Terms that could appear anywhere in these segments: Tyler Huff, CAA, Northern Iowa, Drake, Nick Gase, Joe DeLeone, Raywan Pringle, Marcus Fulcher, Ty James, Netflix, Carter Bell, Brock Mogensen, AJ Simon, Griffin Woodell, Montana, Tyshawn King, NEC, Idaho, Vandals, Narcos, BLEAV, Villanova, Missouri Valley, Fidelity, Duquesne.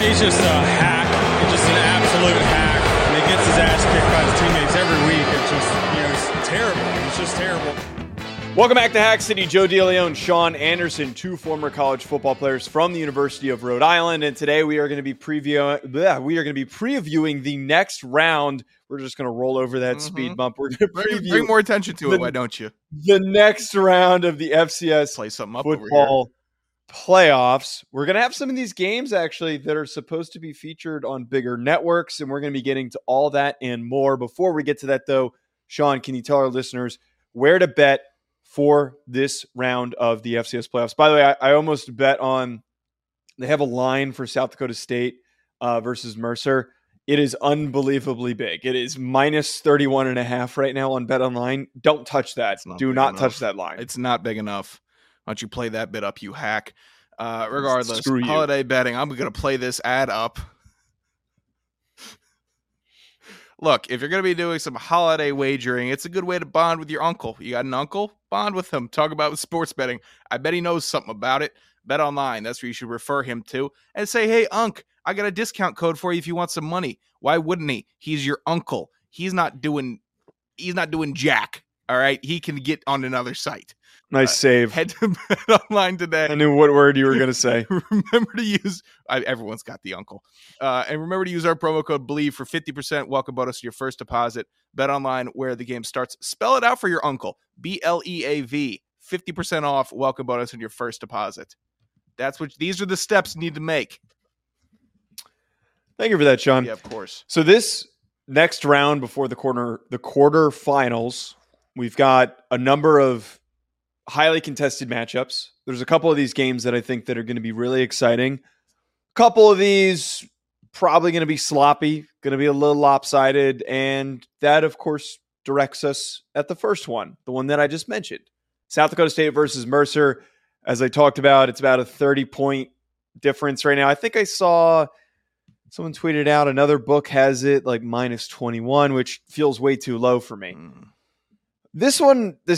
He's just a hack. He's just an absolute hack. And he gets his ass kicked by his teammates every week. It's just, it's terrible. It's just terrible. Welcome back to Hack City. Joe DeLeone, Sean Anderson, two former college football players from the University of Rhode Island. And today we are going to be previewing the next round. We're just going to roll over that speed bump. We're going to preview. Bring more attention to it, why don't you? The next round of the FCS football playoffs. We're going to have some of these games actually that are supposed to be featured on bigger networks, and we're going to be getting to all that and more. Before we get to that, though, Sean, can you tell our listeners where to bet for this round of the FCS playoffs? By the way, I almost bet on, they have a line for South Dakota State versus Mercer. It is unbelievably big. It is minus 31.5 right now on BetOnline. Don't touch that. Do not touch that line. It's not big enough. Why don't you play that bit up, you hack? Regardless, holiday betting, I'm going to play this ad up. Look, if you're going to be doing some holiday wagering, it's a good way to bond with your uncle. You got an uncle? Bond with him. Talk about sports betting. I bet he knows something about it. Bet online. That's where you should refer him to. And say, hey, Unc, I got a discount code for you if you want some money. Why wouldn't he? He's your uncle. He's not doing jack. All right? He can get on another site. Nice save. Head to BetOnline today. I knew what word you were going to say. Remember to use, everyone's got the uncle. And remember to use our promo code BLEAV for 50% welcome bonus to your first deposit. BetOnline, where the game starts. Spell it out for your uncle. BLEAV. 50% off welcome bonus on your first deposit. These are the steps you need to make. Thank you for that, Sean. Yeah, of course. So this next round before the quarterfinals, we've got a number of highly contested matchups. There's a couple of these games that I think that are going to be really exciting. A couple of these probably going to be sloppy, going to be a little lopsided. And that, of course, directs us at the first one, the one that I just mentioned. South Dakota State versus Mercer. As I talked about, it's about a 30-point difference right now. I think I saw someone tweeted out another book has it like minus 21, which feels way too low for me. This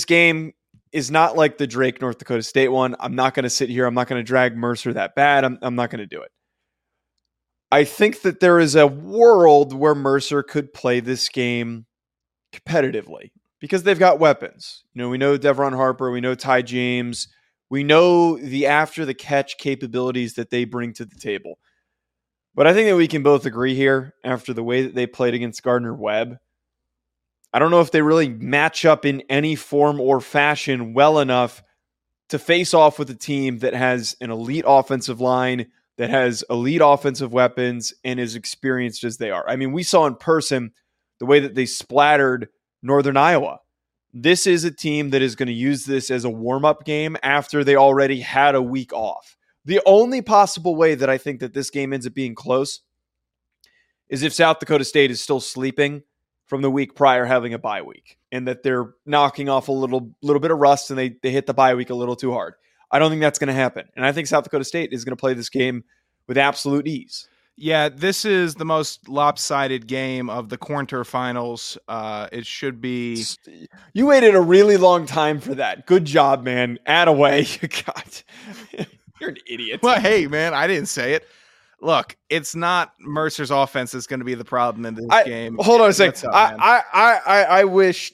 game is not like the Drake, North Dakota State one. I'm not going to sit here. I'm not going to drag Mercer that bad. I'm not going to do it. I think that there is a world where Mercer could play this game competitively because they've got weapons. We know Devron Harper. We know Ty James. We know the after-the-catch capabilities that they bring to the table. But I think that we can both agree here after the way that they played against Gardner Webb, I don't know if they really match up in any form or fashion well enough to face off with a team that has an elite offensive line, that has elite offensive weapons, and is experienced as they are. I mean, we saw in person the way that they splattered Northern Iowa. This is a team that is going to use this as a warm-up game after they already had a week off. The only possible way that I think that this game ends up being close is if South Dakota State is still sleeping from the week prior having a bye week and that they're knocking off a little bit of rust and they hit the bye week a little too hard. I don't think that's going to happen. And I think South Dakota State is going to play this game with absolute ease. Yeah, this is the most lopsided game of the quarterfinals. It should be. You waited a really long time for that. Good job, man. Add away. God, you're an idiot. Well, hey, man, I didn't say it. Look, it's not Mercer's offense that's going to be the problem in this game. Hold on a second. I wish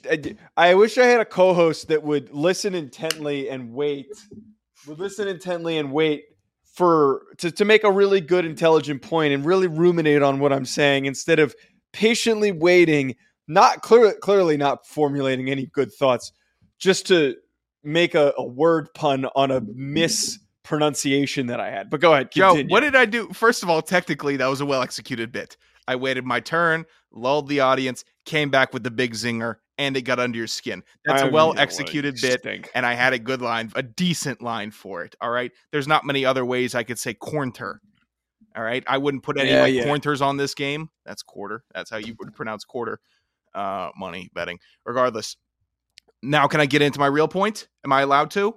I had a co-host that would listen intently and wait. Would listen intently and wait to make a really good, intelligent point and really ruminate on what I'm saying instead of patiently waiting, clearly not formulating any good thoughts, just to make a word pun on a mispronunciation that I had. But go ahead, continue. Joe, what did I do? First of all, technically that was a well-executed bit. I waited my turn, lulled the audience, came back with the big zinger, and it got under your skin. That's a well-executed bit, and I had a good line, a decent line for it, all right? There's not many other ways I could say quarter, all right? I wouldn't put any quarters on this game. That's quarter. That's how you would pronounce quarter money betting. Regardless, now can I get into my real point? Am I allowed to?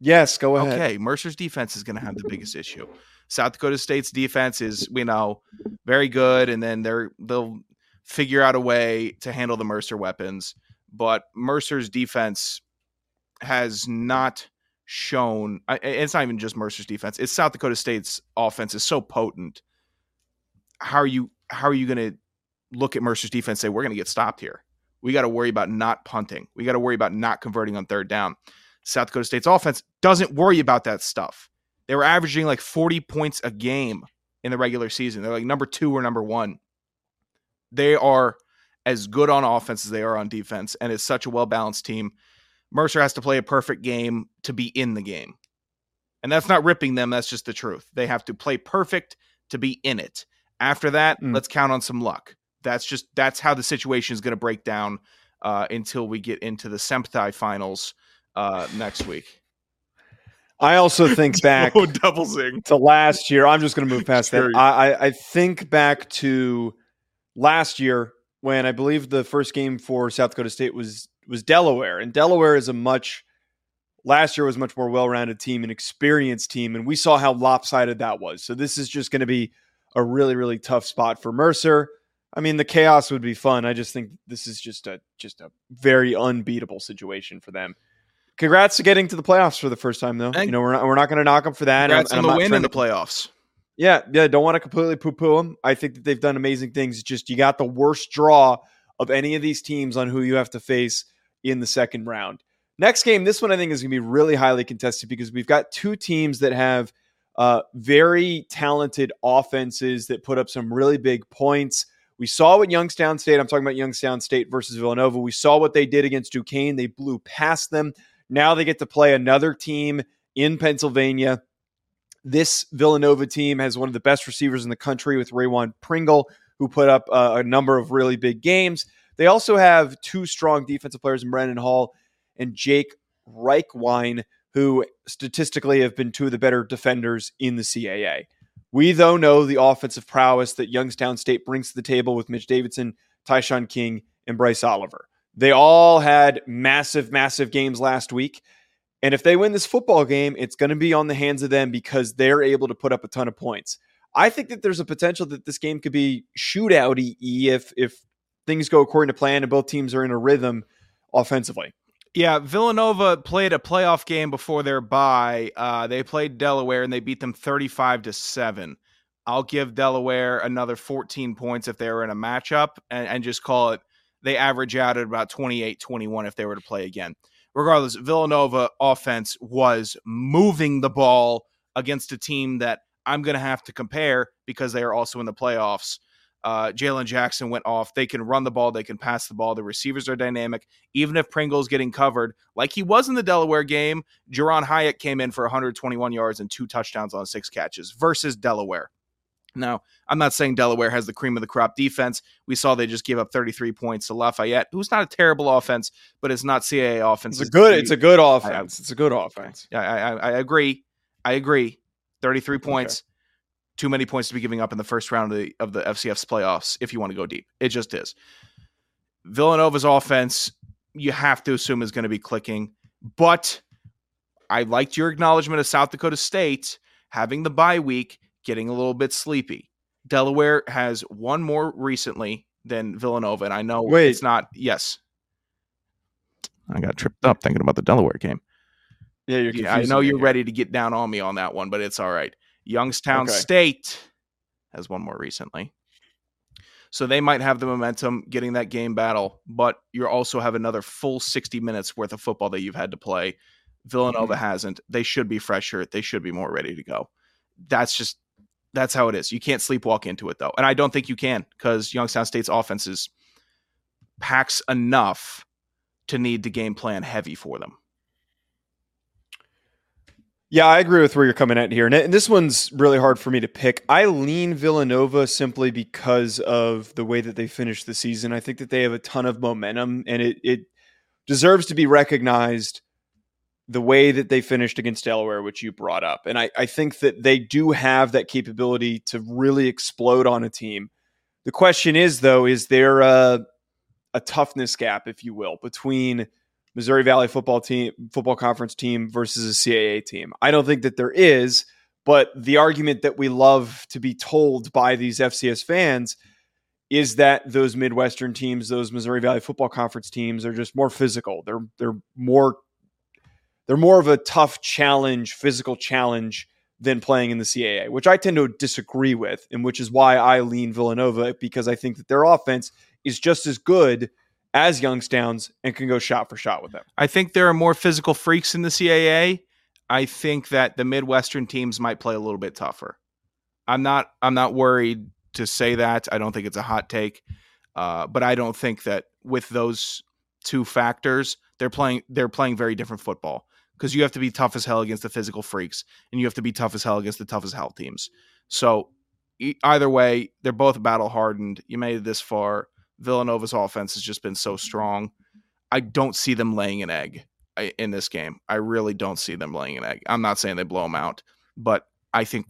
Yes, go ahead. Okay, Mercer's defense is going to have the biggest issue. South Dakota State's defense is, very good, and then they'll figure out a way to handle the Mercer weapons. But Mercer's defense has not shown, it's not even just Mercer's defense, it's South Dakota State's offense is so potent. How are you going to look at Mercer's defense and say, we're going to get stopped here? We got to worry about not punting. We got to worry about not converting on third down. South Dakota State's offense doesn't worry about that stuff. They were averaging like 40 points a game in the regular season. They're like number two or number one. They are as good on offense as they are on defense, and it's such a well-balanced team. Mercer has to play a perfect game to be in the game. And that's not ripping them. That's just the truth. They have to play perfect to be in it. After that, let's count on some luck. That's how the situation is going to break down until we get into the Sempti finals next week. I also think back to last year. I'm just going to move past that. I think back to last year when I believe the first game for South Dakota State was Delaware, and Delaware is last year was a much more well-rounded team, an experienced team, and we saw how lopsided that was. So this is just going to be a really, really tough spot for Mercer. I mean, the chaos would be fun. I just think this is just a very unbeatable situation for them. Congrats to getting to the playoffs for the first time, though. You know, we're not going to knock them for that. Congrats on the win in the playoffs. Yeah, don't want to completely poo-poo them. I think that they've done amazing things. It's just you got the worst draw of any of these teams on who you have to face in the second round. Next game, this one I think is going to be really highly contested because we've got two teams that have very talented offenses that put up some really big points. We saw what Youngstown State, I'm talking about Youngstown State versus Villanova. We saw what they did against Duquesne. They blew past them. Now they get to play another team in Pennsylvania. This Villanova team has one of the best receivers in the country with Raywan Pringle, who put up a number of really big games. They also have two strong defensive players in Brennan Hall and Jake Reichwein, who statistically have been two of the better defenders in the CAA. We, though, know the offensive prowess that Youngstown State brings to the table with Mitch Davidson, Tyshawn King, and Bryce Oliver. They all had massive, massive games last week. And if they win this football game, it's going to be on the hands of them because they're able to put up a ton of points. I think that there's a potential that this game could be shootout-y if things go according to plan and both teams are in a rhythm offensively. Yeah, Villanova played a playoff game before their bye. They played Delaware and they beat them 35-7. I'll give Delaware another 14 points if they were in a matchup and just call it they average out at about 28-21 if they were to play again. Regardless, Villanova offense was moving the ball against a team that I'm going to have to compare because they are also in the playoffs. Jalen Jackson went off. They can run the ball. They can pass the ball. The receivers are dynamic. Even if Pringle's getting covered, like he was in the Delaware game, Jaron Hyatt came in for 121 yards and 2 touchdowns on 6 catches versus Delaware. Now, I'm not saying Delaware has the cream of the crop defense. We saw they just gave up 33 points to Lafayette, who's not a terrible offense, but it's not CAA offense. It's a good offense. It's a good offense. I agree. 33 points. Okay. Too many points to be giving up in the first round of the FCF's playoffs if you want to go deep. It just is. Villanova's offense, you have to assume, is going to be clicking. But I liked your acknowledgement of South Dakota State having the bye week, getting a little bit sleepy. Delaware has one more recently than Villanova, and I know it's not. Yes. I got tripped up thinking about the Delaware game. Yeah, I know you're ready to get down on me on that one, but it's all right. Youngstown State has one more recently. So they might have the momentum getting that game battle, but you also have another full 60 minutes worth of football that you've had to play. Villanova hasn't. They should be fresher. They should be more ready to go. That's how it is. You can't sleepwalk into it, though. And I don't think you can because Youngstown State's offense is packs enough to need the game plan heavy for them. Yeah, I agree with where you're coming at here. And this one's really hard for me to pick. I lean Villanova simply because of the way that they finished the season. I think that they have a ton of momentum, and it deserves to be recognized the way that they finished against Delaware, which you brought up. And I think that they do have that capability to really explode on a team. The question is, though, is there a toughness gap, if you will, between Missouri Valley football conference team versus a CAA team? I don't think that there is, but the argument that we love to be told by these FCS fans is that those Midwestern teams, those Missouri Valley football conference teams, are just more physical. They're more They're more of a tough challenge, physical challenge than playing in the CAA, which I tend to disagree with, and which is why I lean Villanova, because I think that their offense is just as good as Youngstown's and can go shot for shot with them. I think there are more physical freaks in the CAA. I think that the Midwestern teams might play a little bit tougher. I'm not worried to say that. I don't think it's a hot take, but I don't think that with those two factors, they're playing very different football, because you have to be tough as hell against the physical freaks, and you have to be tough as hell against the tough as hell teams. So either way, they're both battle hardened. You made it this far. Villanova's offense has just been so strong. I don't see them laying an egg in this game. I really don't see them laying an egg. I'm not saying they blow them out, but I think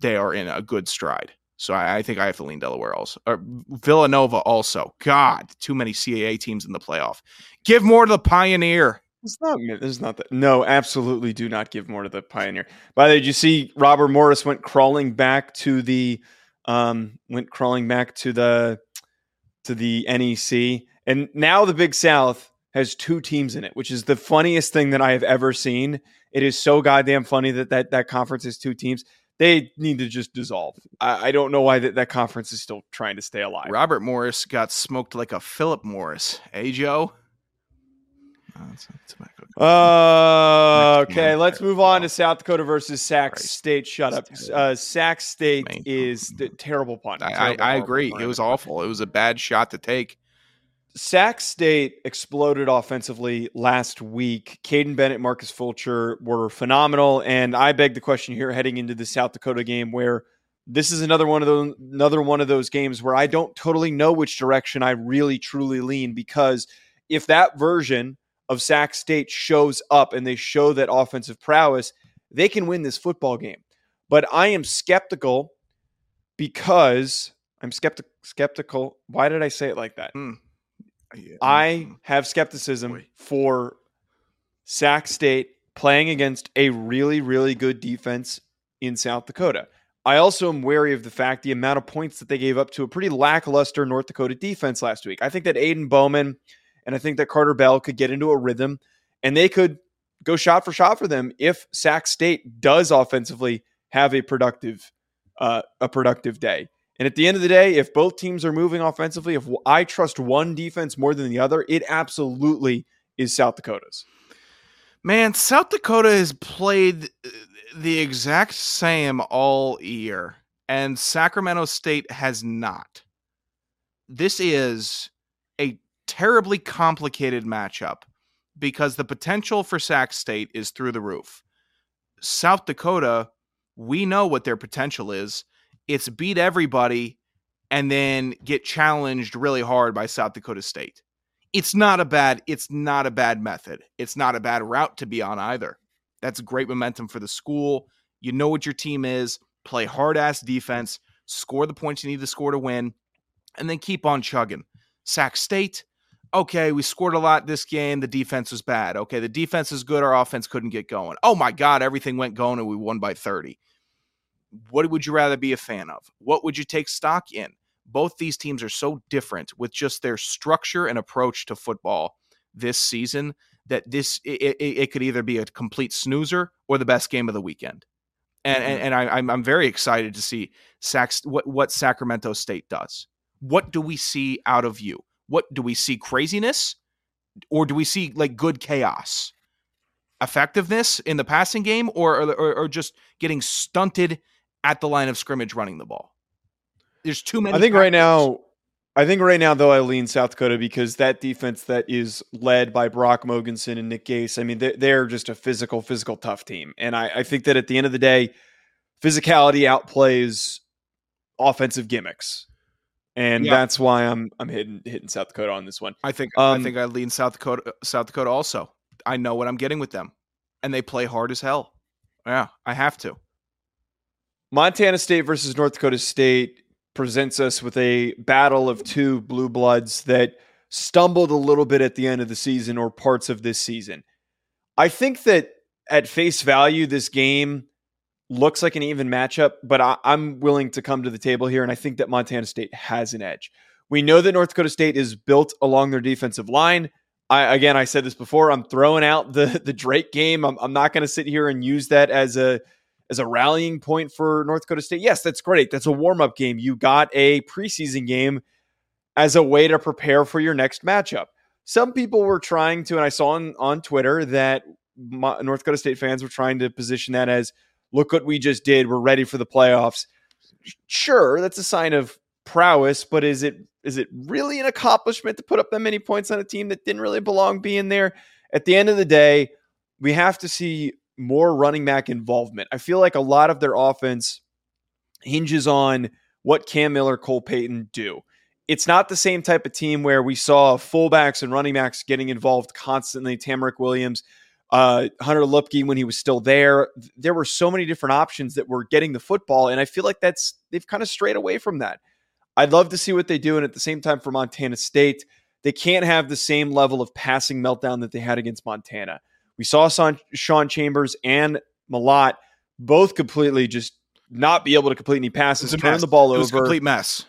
they are in a good stride. So I think I have to lean Delaware also, or Villanova also. God, too many CAA teams in the playoff. Give more to the Pioneer. It's not that. No, absolutely do not give more to the Pioneer. By the way, did you see Robert Morris went crawling back to the to the NEC, and now the Big South has two teams in it, which is the funniest thing that I have ever seen. It is so goddamn funny that conference is two teams. They need to just dissolve. I don't know why that conference is still trying to stay alive. Robert Morris got smoked like a Philip Morris. Hey, Joe. Okay, let's move on to South Dakota versus Sac State. Shut up. Sac State is the terrible pun. I agree. It was awful. It was a bad shot to take. Sac State exploded offensively last week. Caden Bennett, Marcus Fulcher were phenomenal, and I beg the question here heading into the South Dakota game, where this is another one of those games where I don't totally know which direction I really truly lean, because if that version of Sac State shows up and they show that offensive prowess, they can win this football game. But I am skeptical, because I'm skeptical. Why did I say it like that? Yeah. I have skepticism for Sac State playing against a really, really good defense in South Dakota. I also am wary of the fact the amount of points that they gave up to a pretty lackluster North Dakota defense last week. I think that Aiden Bowman and I think that Carter Bell could get into a rhythm, and they could go shot for them if Sac State does offensively have a productive day. And at the end of the day, if both teams are moving offensively, if I trust one defense more than the other, it absolutely is South Dakota's. Man, South Dakota has played the exact same all year, and Sacramento State has not. This is a terribly complicated matchup, because the potential for Sac State is through the roof. South Dakota, we know what their potential is. It's beat everybody and then get challenged really hard by South Dakota State. It's not a bad method. It's not a bad route to be on either. That's great momentum for the school. You know what your team is. Play hard-ass defense. Score the points you need to score to win. And then keep on chugging. Sac State, okay, we scored a lot this game. The defense was bad. Okay, the defense is good. Our offense couldn't get going. Oh, my God, everything went going and we won by 30. What would you rather be a fan of? What would you take stock in? Both these teams are so different with just their structure and approach to football this season that it could either be a complete snoozer or the best game of the weekend. And I'm very excited to see what Sacramento State does. What do we see out of you? What do we see? Craziness, or do we see like good chaos? Effectiveness in the passing game, or just getting stunted at the line of scrimmage running the ball? There's too many. I think right now, though, I lean South Dakota, because that defense that is led by Brock Mogensen and Nick Gase, I mean, they're just a physical, tough team. And I think that at the end of the day, physicality outplays offensive gimmicks. And that's why I'm hitting South Dakota on this one. I think I lean South Dakota also. I know what I'm getting with them, and they play hard as hell. Yeah, I have to. Montana State versus North Dakota State presents us with a battle of two blue bloods that stumbled a little bit at the end of the season, or parts of this season. I think that at face value, this game looks like an even matchup, but I'm willing to come to the table here, and I think that Montana State has an edge. We know that North Dakota State is built along their defensive line. I said this before, I'm throwing out the Drake game. I'm not going to sit here and use that as a rallying point for North Dakota State. Yes, that's great. That's a warm-up game. You got a preseason game as a way to prepare for your next matchup. Some people were trying to, and I saw on Twitter that North Dakota State fans were trying to position that as, look what we just did. We're ready for the playoffs. Sure, that's a sign of prowess, but is it really an accomplishment to put up that many points on a team that didn't really belong being there? At the end of the day, we have to see more running back involvement. I feel like a lot of their offense hinges on what Cam Miller, Cole Payton do. It's not the same type of team where we saw fullbacks and running backs getting involved constantly. Tamarick Williams, Hunter Lupke, when he was still there, there were so many different options that were getting the football. And I feel like they've kind of strayed away from that. I'd love to see what they do. And at the same time, for Montana State, they can't have the same level of passing meltdown that they had against Montana. We saw Sean Chambers and Malott both completely just not be able to complete any passes, turn the ball over. It was a complete mess.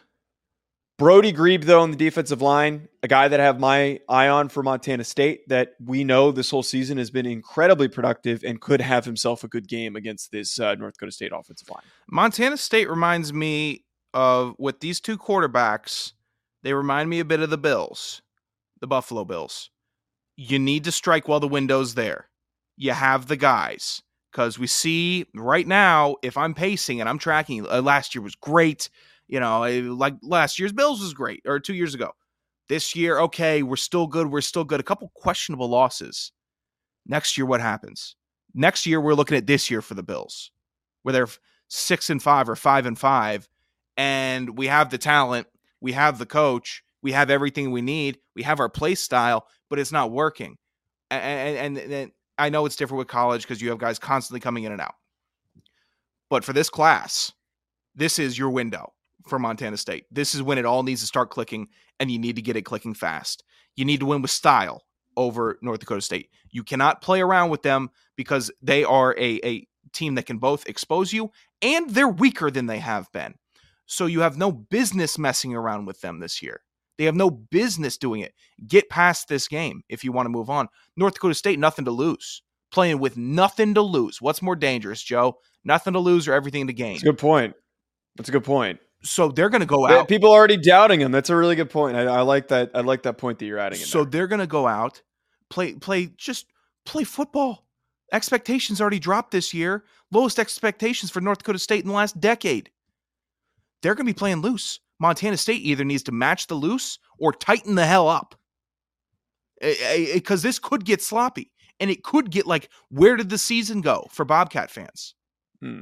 Brody Grebe, though, on the defensive line, a guy that I have my eye on for Montana State, that we know this whole season has been incredibly productive and could have himself a good game against this North Dakota State offensive line. Montana State reminds me of, with these two quarterbacks, they remind me a bit of the Bills, the Buffalo Bills. You need to strike while the window's there. You have the guys. Because we see right now, if I'm pacing and I'm tracking, last year was great. You know, like last year's Bills was great, or 2 years ago. This year, okay, we're still good. We're still good. A couple questionable losses. Next year, what happens? Next year, we're looking at this year for the Bills, where they're 6-5 or 5-5, and we have the talent, we have the coach, we have everything we need, we have our play style, but it's not working. And I know it's different with college because you have guys constantly coming in and out. But for this class, this is your window. For Montana State, this is when it all needs to start clicking, and you need to get it clicking fast. You need to win with style over North Dakota State. You cannot play around with them because they are a team that can both expose you, and they're weaker than they have been. So you have no business messing around with them this year. They have no business doing it. Get past this game if you want to move on. North Dakota State, nothing to lose. Playing with nothing to lose. What's more dangerous, Joe? Nothing to lose or everything to gain? That's a good point. That's a good point. So they're going to go out. People are already doubting him. That's a really good point. I like that. I like that point that you're adding. So they're going to go out, play football. Expectations already dropped this year. Lowest expectations for North Dakota State in the last decade. They're going to be playing loose. Montana State either needs to match the loose or tighten the hell up. Because this could get sloppy. And it could get like, where did the season go for Bobcat fans?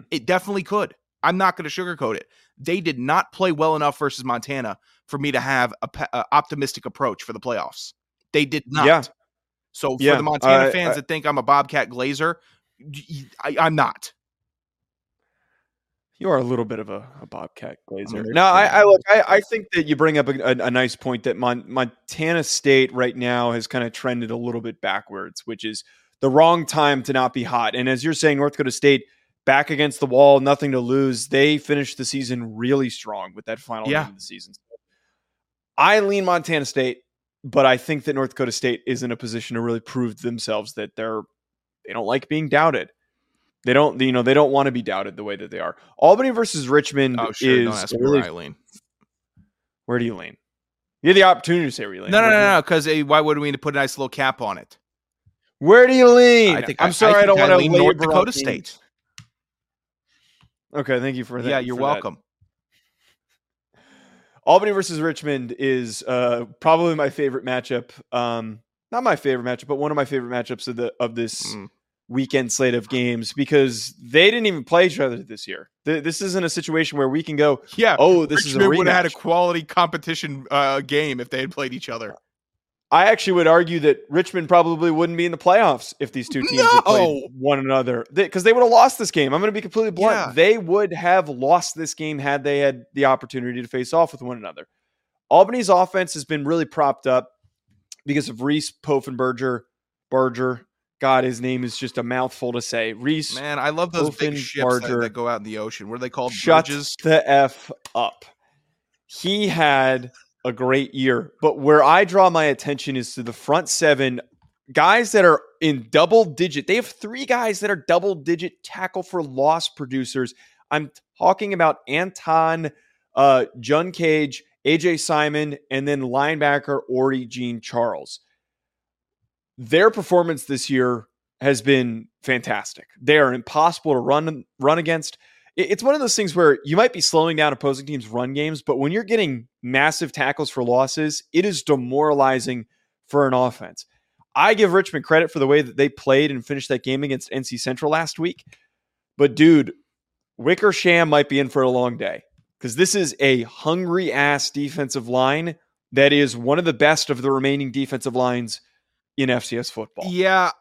It definitely could. I'm not going to sugarcoat it. They did not play well enough versus Montana for me to have an optimistic approach for the playoffs. They did not. Yeah. So for the Montana fans that think I'm a Bobcat Glazer, I'm not. You are a little bit of a Bobcat Glazer. No, I think that you bring up a nice point that Montana State right now has kind of trended a little bit backwards, which is the wrong time to not be hot. And as you're saying, North Dakota State, back against the wall, nothing to lose. They finished the season really strong with that final game of the season. I lean Montana State, but I think that North Dakota State is in a position to really prove to themselves that they don't like being doubted. They don't want to be doubted the way that they are. Albany versus Richmond is. Don't ask me where I lean. Where do you lean? You have the opportunity to say where you lean. No. Because why would we need to put a nice little cap on it? Where do you lean? I don't want to lean North Dakota State. Okay, thank you for that. Yeah, you're welcome. That. Albany versus Richmond is probably my favorite matchup. Not my favorite matchup, but one of my favorite matchups of this weekend slate of games, because they didn't even play each other this year. This isn't a situation where we can go, this Richmond is a rematch. Would have had a quality competition game if they had played each other. I actually would argue that Richmond probably wouldn't be in the playoffs if these two teams had played one another, because they would have lost this game. I'm going to be completely blunt. Yeah. They would have lost this game had they had the opportunity to face off with one another. Albany's offense has been really propped up because of Reese Poffenberger. God, his name is just a mouthful to say. Reese. Man, I love those big ships that go out in the ocean. What are they called? Shut the F up. He had a great year. But where I draw my attention is to the front seven, guys that are in double digit. They have three guys that are double digit tackle for loss producers. I'm talking about Anton Junkage, AJ Simon, and then linebacker Ori Jean Charles. Their performance this year has been fantastic. They are impossible to run against. It's one of those things where you might be slowing down opposing teams' run games, but when you're getting massive tackles for losses, it is demoralizing for an offense. I give Richmond credit for the way that they played and finished that game against NC Central last week. But dude, Wickersham might be in for a long day, because this is a hungry ass defensive line that is one of the best of the remaining defensive lines in FCS football. Yeah.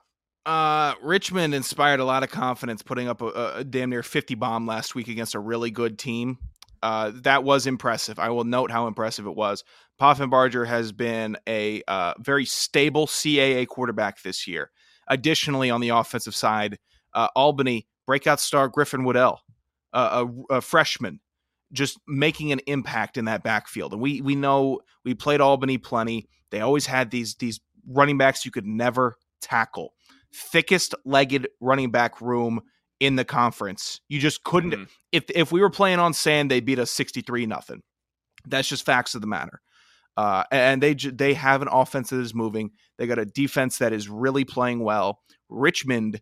Richmond inspired a lot of confidence, putting up a damn near 50 bomb last week against a really good team. That was impressive. I will note how impressive it was. Poffenbarger has been a very stable CAA quarterback this year. Additionally, on the offensive side, Albany breakout star Griffin Woodell, a freshman, just making an impact in that backfield. And we know we played Albany plenty. They always had these running backs you could never tackle. Thickest legged running back room in the conference. You just couldn't. Mm-hmm. If we were playing on sand, they beat us 63-0. That's just facts of the matter. And they have an offense that is moving. They got a defense that is really playing well. Richmond,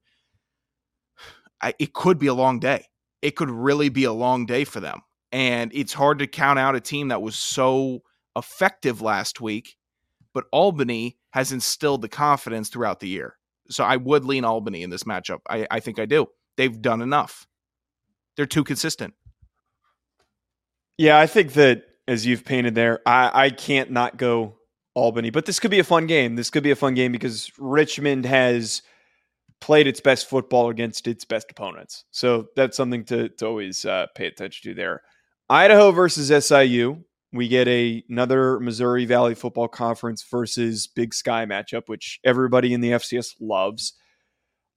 it could be a long day. It could really be a long day for them. And it's hard to count out a team that was so effective last week, but Albany has instilled the confidence throughout the year. So I would lean Albany in this matchup. I think I do. They've done enough. They're too consistent. Yeah, I think that as you've painted there, I can't not go Albany. But this could be a fun game. This could be a fun game because Richmond has played its best football against its best opponents. So that's something to always pay attention to there. Idaho versus SIU. We get another Missouri Valley Football Conference versus Big Sky matchup, which everybody in the FCS loves.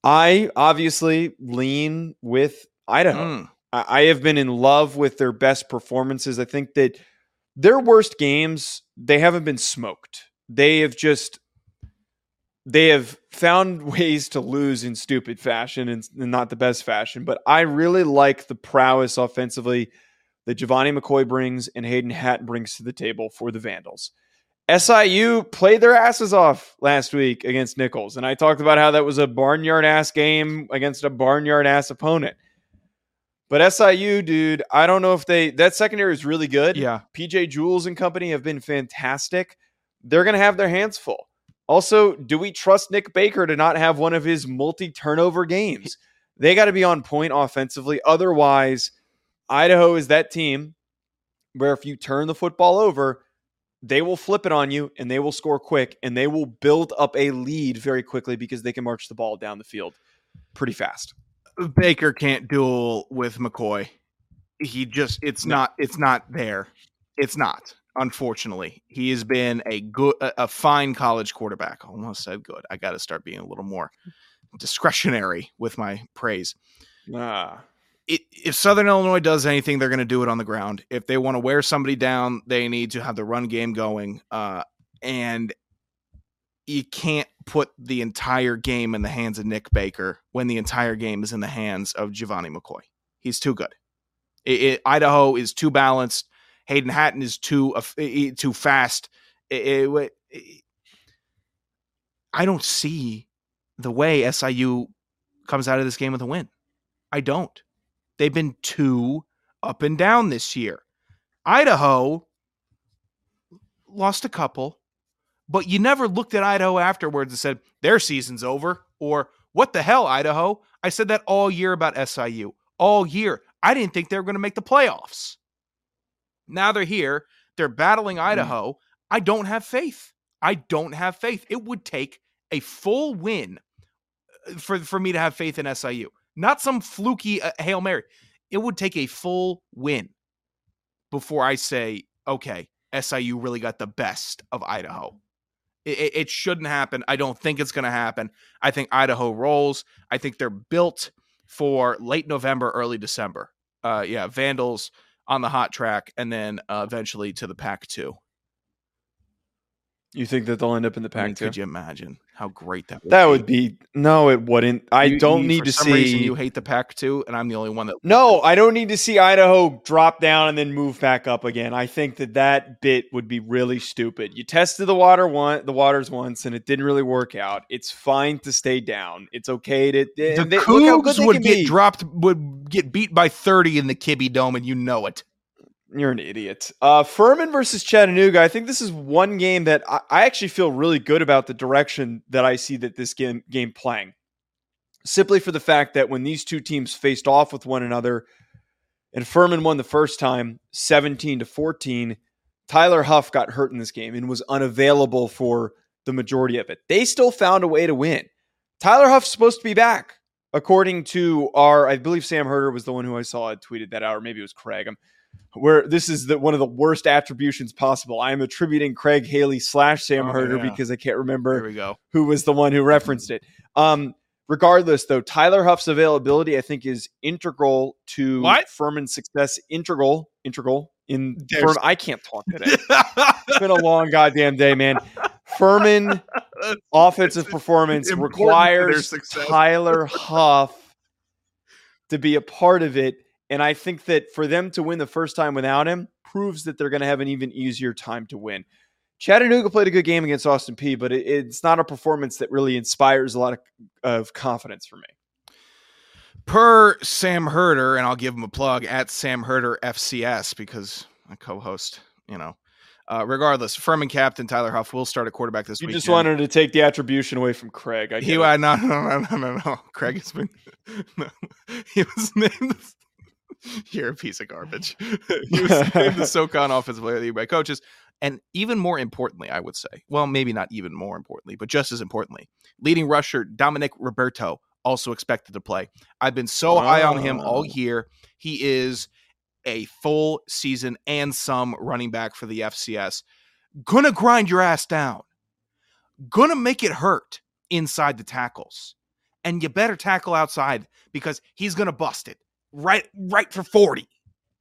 I obviously lean with Idaho. I have been in love with their best performances. I think that their worst games, they haven't been smoked. They have found ways to lose in stupid fashion and not the best fashion. But I really like the prowess offensively that Giovanni McCoy brings and Hayden Hatton brings to the table for the Vandals. SIU played their asses off last week against Nichols, and I talked about how that was a barnyard-ass game against a barnyard-ass opponent. But SIU, dude, I don't know if that secondary is really good. Yeah. PJ Jules and company have been fantastic. They're going to have their hands full. Also, do we trust Nick Baker to not have one of his multi-turnover games? They got to be on point offensively. Otherwise, Idaho is that team where if you turn the football over, they will flip it on you and they will score quick and they will build up a lead very quickly because they can march the ball down the field pretty fast. Baker can't duel with McCoy. It's not there. It's not, unfortunately. He has been a fine college quarterback. Almost said good. I got to start being a little more discretionary with my praise. If Southern Illinois does anything, they're going to do it on the ground. If they want to wear somebody down, they need to have the run game going. And you can't put the entire game in the hands of Nick Baker when the entire game is in the hands of Giovanni McCoy. He's too good. Idaho is too balanced. Hayden Hatton is too fast. I don't see the way SIU comes out of this game with a win. I don't. They've been too up and down this year. Idaho lost a couple, but you never looked at Idaho afterwards and said, their season's over, or what the hell, Idaho? I said that all year about SIU. All year. I didn't think they were going to make the playoffs. Now they're here. They're battling Idaho. I don't have faith. It would take a full win for me to have faith in SIU. Not some fluky Hail Mary. It would take a full win before I say, okay, SIU really got the best of Idaho. It shouldn't happen. I don't think it's going to happen. I think Idaho rolls. I think they're built for late November, early December. Vandals on the hot track and then eventually to the Pac-2. You think that they'll end up in the Pac-2? I mean, could you imagine how great that would be? That would be – no, it wouldn't. I don't need to see – for some reason, you hate the Pac-2, and I'm the only one that – No, I don't need to see Idaho drop down and then move back up again. I think that that bit would be really stupid. You tested the waters once, and it didn't really work out. It's fine to stay down. It's okay to – The Cougs would get beat by 30 in the Kibbe Dome, and you know it. You're an idiot. Furman versus Chattanooga. I think this is one game that I actually feel really good about the direction that I see that this game playing. Simply for the fact that when these two teams faced off with one another and Furman won the first time, 17-14, Tyler Huff got hurt in this game and was unavailable for the majority of it. They still found a way to win. Tyler Huff's supposed to be back. According to I believe Sam Herter was the one who I saw had tweeted that out, or maybe it was Craig. Where this is one of the worst attributions possible. I am attributing Craig Haley / Sam Herter because I can't remember who was the one who referenced it. Regardless, though, Tyler Huff's availability, I think, is integral to Furman's success. Integral in Furman. I can't talk today. It's been a long goddamn day, man. Furman offensive performance requires Tyler Huff to be a part of it. And I think that for them to win the first time without him proves that they're going to have an even easier time to win. Chattanooga played a good game against Austin Peay, but it's not a performance that really inspires a lot of confidence for me. Per Sam Herter, and I'll give him a plug, at Sam Herter FCS, because I co-host, regardless, Furman captain Tyler Huff will start a quarterback this week. You just wanted to take the attribution away from Craig. No. Craig has been... No. He was named... You're a piece of garbage. He was named the SoCon offensive player of the year by coaches. And even more importantly, I would say, well, maybe not even more importantly, but just as importantly, leading rusher Dominic Roberto also expected to play. I've been so high on him all year. He is a full season and some running back for the FCS. Gonna grind your ass down. Gonna make it hurt inside the tackles. And you better tackle outside because he's gonna bust it. Right for 40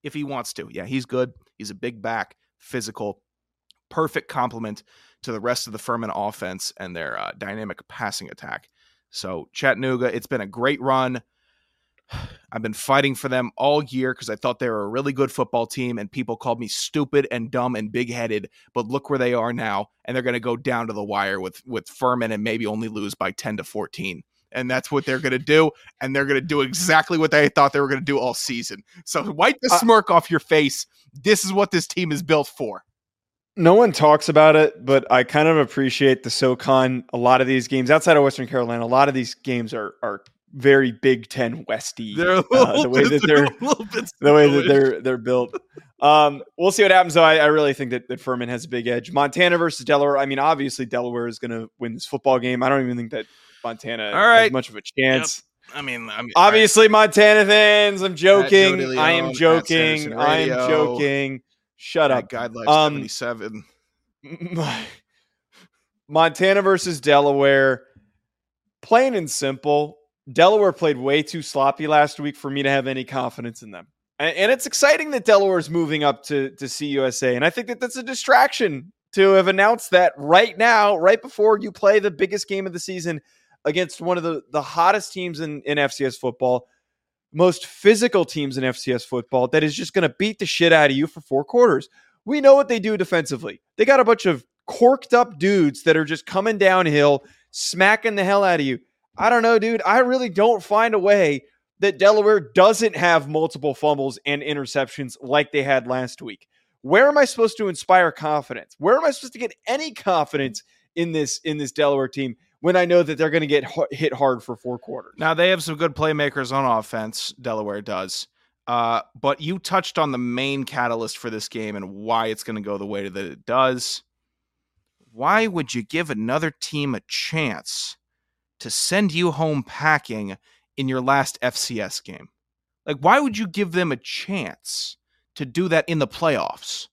if he wants to. Yeah, he's good. He's a big back, physical, perfect complement to the rest of the Furman offense and their dynamic passing attack. So Chattanooga, it's been a great run. I've been fighting for them all year because I thought they were a really good football team and people called me stupid and dumb and big-headed, but look where they are now, and they're going to go down to the wire with Furman and maybe only lose by 10-14. And that's what they're going to do. And they're going to do exactly what they thought they were going to do all season. So wipe the smirk off your face. This is what this team is built for. No one talks about it, but I kind of appreciate the SoCon. A lot of these games outside of Western Carolina, a lot of these games are very Big Ten Westy. The way that they're built. We'll see what happens, though. I really think that Furman has a big edge. Montana versus Delaware. I mean, obviously Delaware is going to win this football game. I don't even think that Montana has much of a chance. Yep. I mean obviously, right. Montana fans, I'm joking. DeLeone, I am joking. Shut up. Guidelines 77. Montana versus Delaware. Plain and simple. Delaware played way too sloppy last week for me to have any confidence in them. And it's exciting that Delaware's moving up to CUSA. And I think that that's a distraction to have announced that right now, right before you play the biggest game of the season against one of the hottest teams in FCS football, most physical teams in FCS football, that is just going to beat the shit out of you for four quarters. We know what they do defensively. They got a bunch of corked up dudes that are just coming downhill, smacking the hell out of you. I don't know, dude. I really don't find a way that Delaware doesn't have multiple fumbles and interceptions like they had last week. Where am I supposed to inspire confidence? Where am I supposed to get any confidence in this Delaware team when I know that they're going to get hit hard for four quarters? Now, they have some good playmakers on offense, Delaware does. But you touched on the main catalyst for this game and why it's going to go the way that it does. Why would you give another team a chance to send you home packing in your last FCS game? Like, why would you give them a chance to do that in the playoffs?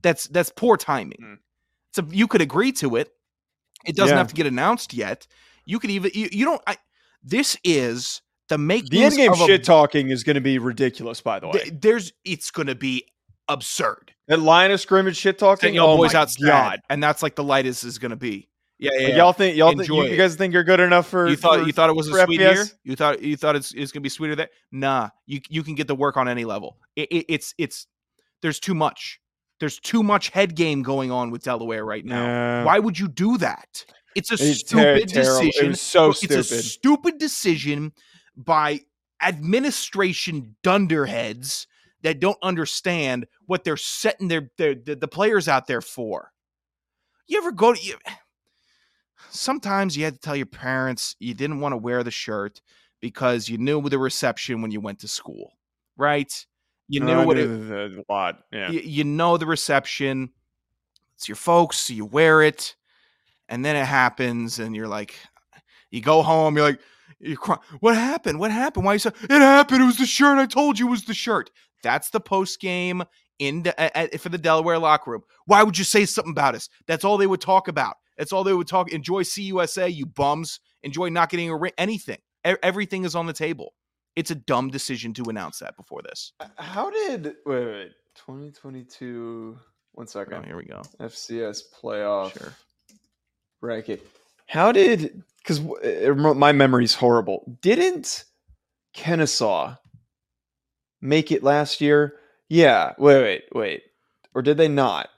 That's poor timing. So you could agree to it. It doesn't have to get announced yet. You could even this is the make. The end game shit talking is going to be ridiculous. By the way, it's going to be absurd. That line of scrimmage shit talking, y'all boys out, God, and that's like the lightest is going to be. Yeah. You guys think you're good enough for? You thought it was a sweet year. You thought it's going to be sweeter there. Nah, you can get the work on any level. It's there's too much. There's too much head game going on with Delaware right now. Yeah. Why would you do that? It's a stupid decision. It was so stupid. It's a stupid decision by administration dunderheads that don't understand what they're setting the players out there for. You ever go to you? Sometimes you had to tell your parents you didn't want to wear the shirt because you knew the reception when you went to school, right? You knew it a lot. Yeah. You know the reception. It's your folks, so you wear it, and then it happens, and you're like, you go home, you're like, you're crying. What happened? Why are you so? It happened. It was the shirt. I told you it was the shirt. That's the post game for the Delaware locker room. Why would you say something about us? That's all they would talk about. That's all they would talk. Enjoy CUSA, you bums. Enjoy not getting a ring. Anything. Everything is on the table. It's a dumb decision to announce that before this. How did... Wait. 2022... 1 second. Oh, here we go. FCS playoff bracket. How did... Because my memory's horrible. Didn't Kennesaw make it last year? Yeah. Wait. Or did they not?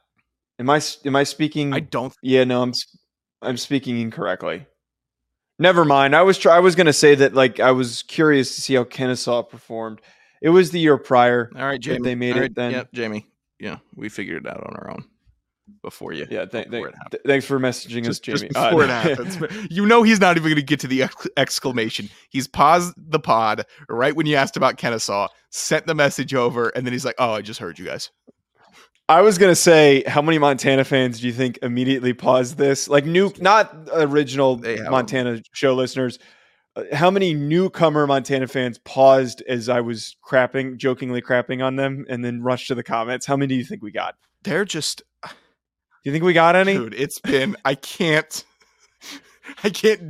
Am I speaking? I don't. Yeah, no, I'm speaking incorrectly. Never mind. I was going to say that, like, I was curious to see how Kennesaw performed. It was the year prior. All right, Jamie. They made it then. Yep, Jamie. Yeah, we figured it out on our own before you. Yeah, thanks for messaging us, Jamie. Just before it happens. You know he's not even going to get to the exclamation. He's paused the pod right when you asked about Kennesaw, sent the message over, and then he's like, oh, I just heard you guys. I was going to say, how many Montana fans do you think immediately paused this? Like new, not original Montana show listeners. How many newcomer Montana fans paused as I was jokingly crapping on them and then rushed to the comments? How many do you think we got? They're just, do you think we got any? Dude, it's been, I can't